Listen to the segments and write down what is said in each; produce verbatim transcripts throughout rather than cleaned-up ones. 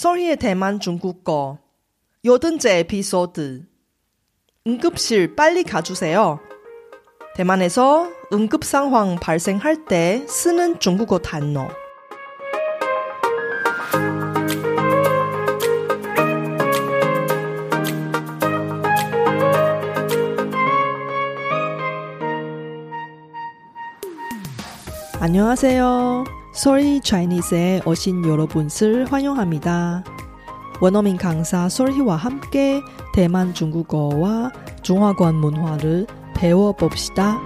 썰희의 대만 중국어 여든째 에피소드. 응급실 빨리 가주세요. 대만에서 응급 상황 발생할 때 쓰는 중국어 단어. 안녕하세요. Sulhee Chinese에 오신 여러분을 환영합니다. 원어민 강사 Sulhee와 함께 대만 중국어와 중화권 문화를 배워봅시다.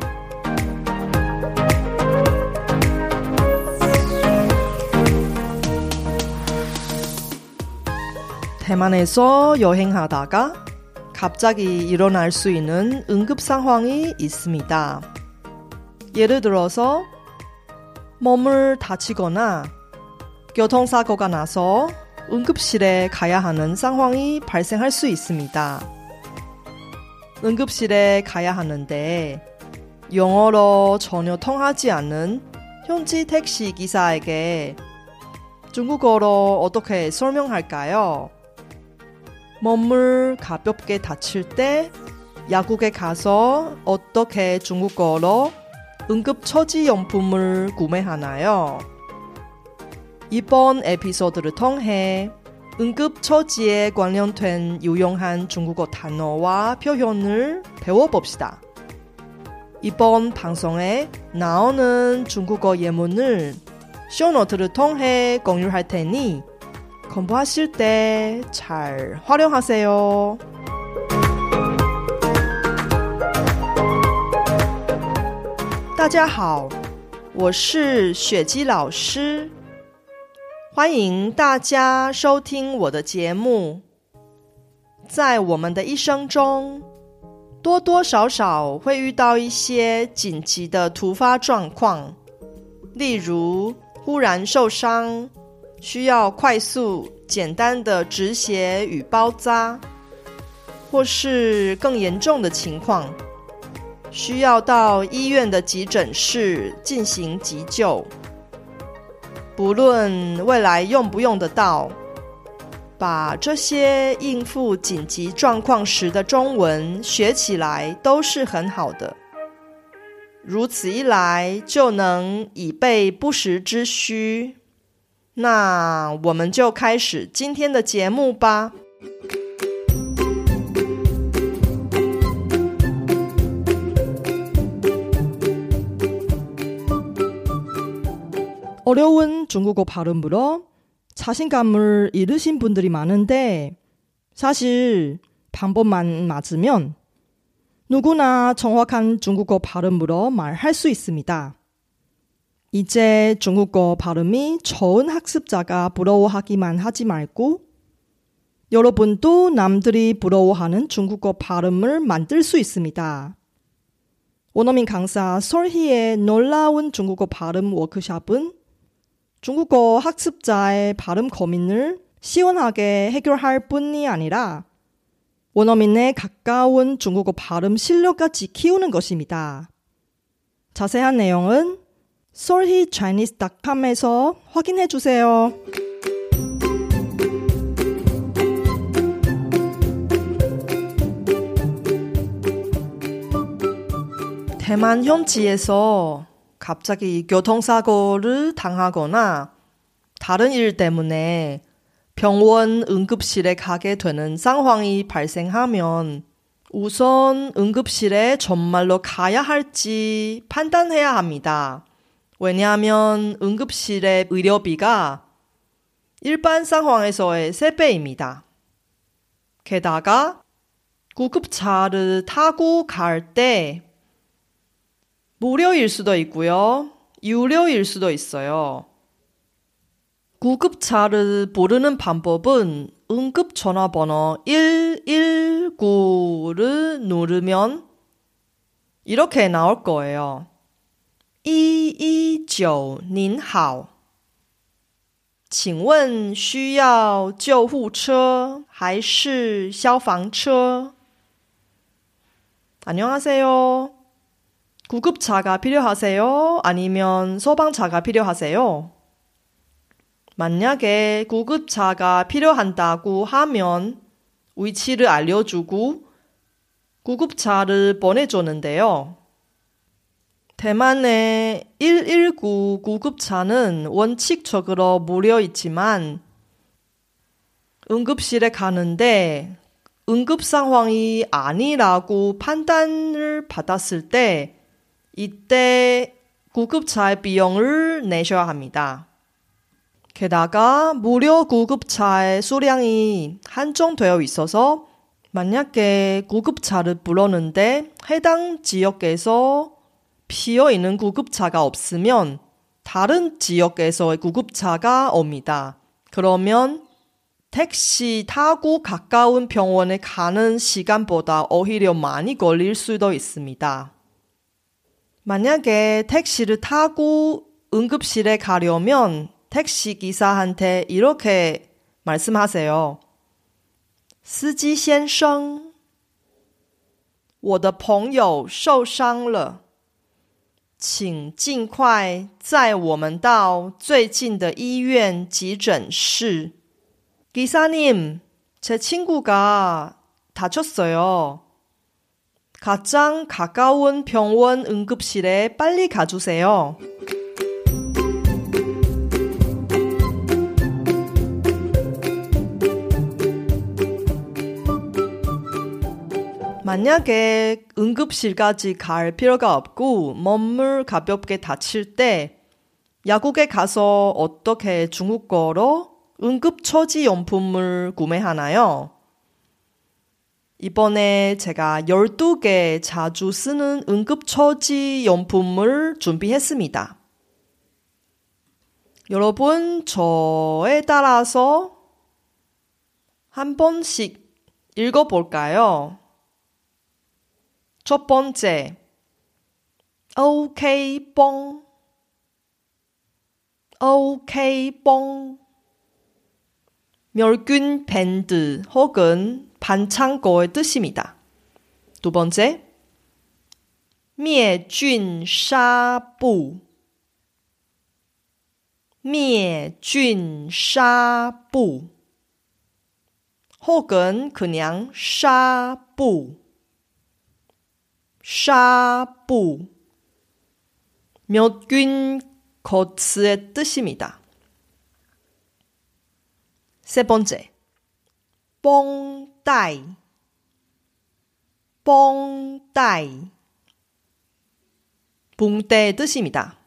대만에서 여행하다가 갑자기 일어날 수 있는 응급 상황이 있습니다. 예를 들어서 몸을 다치거나 교통사고가 나서 응급실에 가야 하는 상황이 발생할 수 있습니다. 응급실에 가야 하는데 영어로 전혀 통하지 않는 현지 택시 기사에게 중국어로 어떻게 설명할까요? 몸을 가볍게 다칠 때 약국에 가서 어떻게 중국어로 응급처치용품을 구매하나요? 이번 에피소드를 통해 응급처치에 관련된 유용한 중국어 단어와 표현을 배워봅시다. 이번 방송에 나오는 중국어 예문을 쇼노트를 통해 공유할 테니 공부하실 때 잘 활용하세요.大家好，我是雪姬老师。 欢迎大家收听我的节目。 在我们的一生中，多多少少会遇到一些紧急的突发状况，例如忽然受伤，需要快速简单的止血与包扎，或是更严重的情况 需要到医院的急诊室进行急救，不论未来用不用得到，把这些应付紧急状况时的中文学起来都是很好的。如此一来，就能以备不时之需。那我们就开始今天的节目吧。 어려운 중국어 발음으로 자신감을 잃으신 분들이 많은데 사실 방법만 맞으면 누구나 정확한 중국어 발음으로 말할 수 있습니다. 이제 중국어 발음이 좋은 학습자가 부러워하기만 하지 말고 여러분도 남들이 부러워하는 중국어 발음을 만들 수 있습니다. 원어민 강사 설희의 놀라운 중국어 발음 워크숍은 중국어 학습자의 발음 고민을 시원하게 해결할 뿐이 아니라 원어민에 가까운 중국어 발음 실력까지 키우는 것입니다. 자세한 내용은 sulhee chinese dot com에서 확인해 주세요. 대만 현지에서 갑자기 교통사고를 당하거나 다른 일 때문에 병원 응급실에 가게 되는 상황이 발생하면 우선 응급실에 정말로 가야 할지 판단해야 합니다. 왜냐하면 응급실의 의료비가 일반 상황에서의 세 배입니다. 게다가 구급차를 타고 갈 때 무료일 수도 있고요. 유료일 수도 있어요. 구급차를 부르는 방법은 응급전화번호 일일구를 누르면 이렇게 나올 거예요. 일일구您好. 请问需要救护车还是消防车? 안녕하세요. 구급차가 필요하세요? 아니면 소방차가 필요하세요? 만약에 구급차가 필요한다고 하면 위치를 알려주고 구급차를 보내줬는데요. 대만의 일일구 구급차는 원칙적으로 몰려 있지만 응급실에 가는데 응급 상황이 아니라고 판단을 받았을 때 이때 구급차의 비용을 내셔야 합니다. 게다가 무료 구급차의 수량이 한정되어 있어서 만약에 구급차를 부르는데 해당 지역에서 비어있는 구급차가 없으면 다른 지역에서의 구급차가 옵니다. 그러면 택시 타고 가까운 병원에 가는 시간보다 오히려 많이 걸릴 수도 있습니다. 만약에 택시를 타고 응급실에 가려면 택시기사한테 이렇게 말씀하세요. 스지 선생, 我的朋友受伤了，请尽快载我们到最近的医院急诊室。 기사님, 제 친구가 다쳤어요. 가장 가까운 병원 응급실에 빨리 가주세요. 만약에 응급실까지 갈 필요가 없고 몸을 가볍게 다칠 때 약국에 가서 어떻게 중국어로 응급처치용품을 구매하나요? 이번에 제가 열두 개 자주 쓰는 응급처치용품을 준비했습니다. 여러분, 저에 따라서 한 번씩 읽어볼까요? 첫 번째, 오케이뽕, 오케이뽕. 멸균 밴드 혹은 반창고의 뜻입니다. 두 번째, 멸균纱布, 멸균纱布 혹은 그냥 샤부, 샤부. 멸균 거치의 뜻입니다. 세 번째, 뽕다이, 뽕다이. 붕대의 뜻입니다.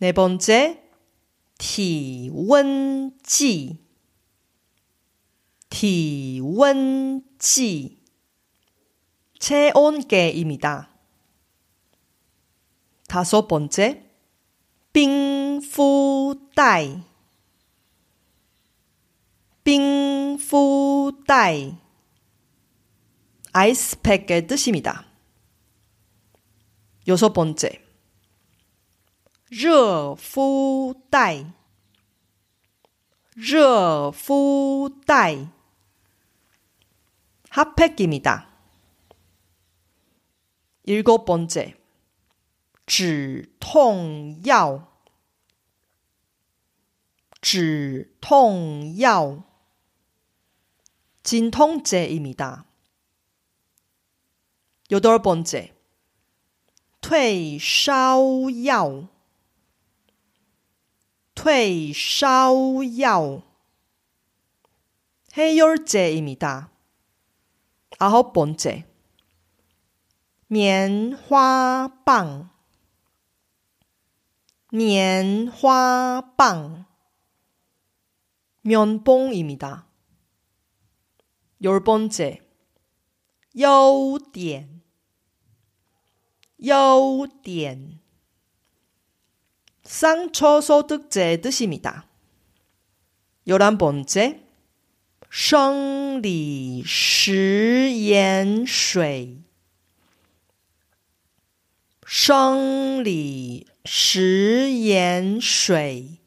네 번째, 티원지, 티원지. 체온계입니다. 다섯 번째, 빙푸다이, 빙푸다이. 아이스팩의 뜻입니다. 여섯 번째, 르푸다이, 르푸다이. 핫팩입니다. 일곱 번째, 지통약, 지통약. 진통제입니다. 여덟 번째, 퇴사약, 퇴사약. 해열제입니다. 아홉 번째, 면화방, 면화방. 면봉입니다. 열 번째, 요디엔, 요디엔. 상처소독제의 뜻입니다. 열한 번째, 생리식盐水, 생리식盐水.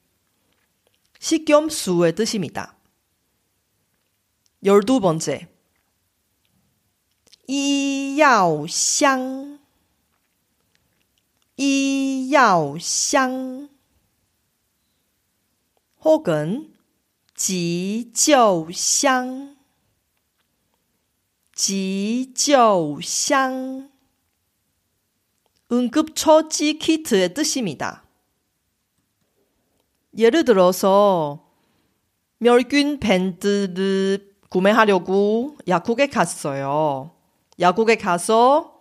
식염수의 뜻입니다. 열두 번째, 이야오샹, 이야오샹. 혹은 지저상, 지저상 응급처치 키트의 뜻입니다. 예를 들어서 멸균 밴드를 구매하려고 약국에 갔어요. 약국에 가서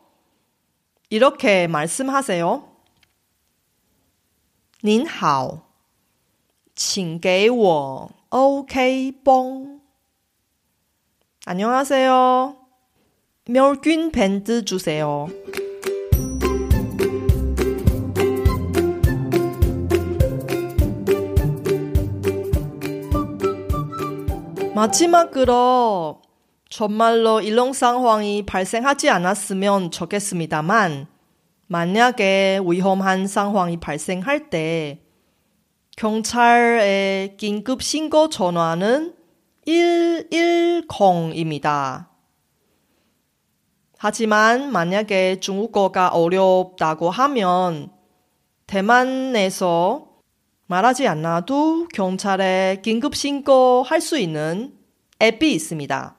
이렇게 말씀하세요. 您好,请给我 OK 绷. 안녕하세요. 멸균 밴드 주세요. 마지막으로 정말로 이런 상황이 발생하지 않았으면 좋겠습니다만 만약에 위험한 상황이 발생할 때 경찰의 긴급 신고 전화는 일일공입니다. 하지만 만약에 중국어가 어렵다고 하면 대만에서 말하지 않아도 경찰에 긴급 신고할 수 있는 앱이 있습니다.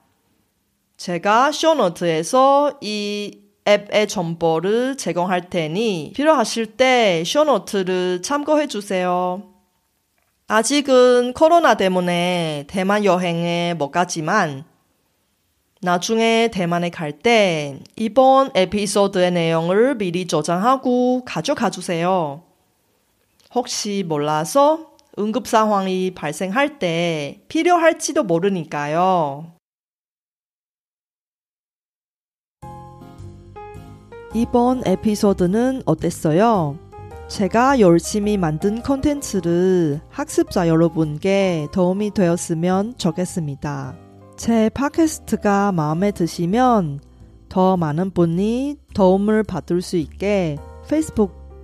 제가 쇼노트에서 이 앱의 정보를 제공할 테니 필요하실 때 쇼노트를 참고해 주세요. 아직은 코로나 때문에 대만 여행에 못 가지만 나중에 대만에 갈 때 이번 에피소드의 내용을 미리 저장하고 가져가 주세요. 혹시 몰라서 응급 상황이 발생할 때 필요할지도 모르니까요. 이번 에피소드는 어땠어요? 제가 열심히 만든 콘텐츠를 학습자 여러분께 도움이 되었으면 좋겠습니다. 제 팟캐스트가 마음에 드시면 더 많은 분이 도움을 받을 수 있게 페이스북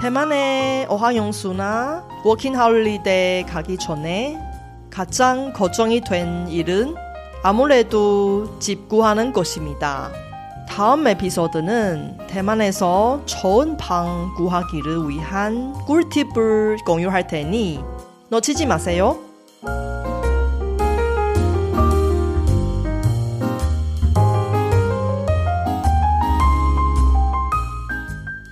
대만의 어학연수나 워킹홀리데이 가기 전에 가장 걱정이 된 일은 아무래도 집 구하는 것입니다. 다음 에피소드는 대만에서 좋은 방 구하기를 위한 꿀팁을 공유할 테니 놓치지 마세요.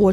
我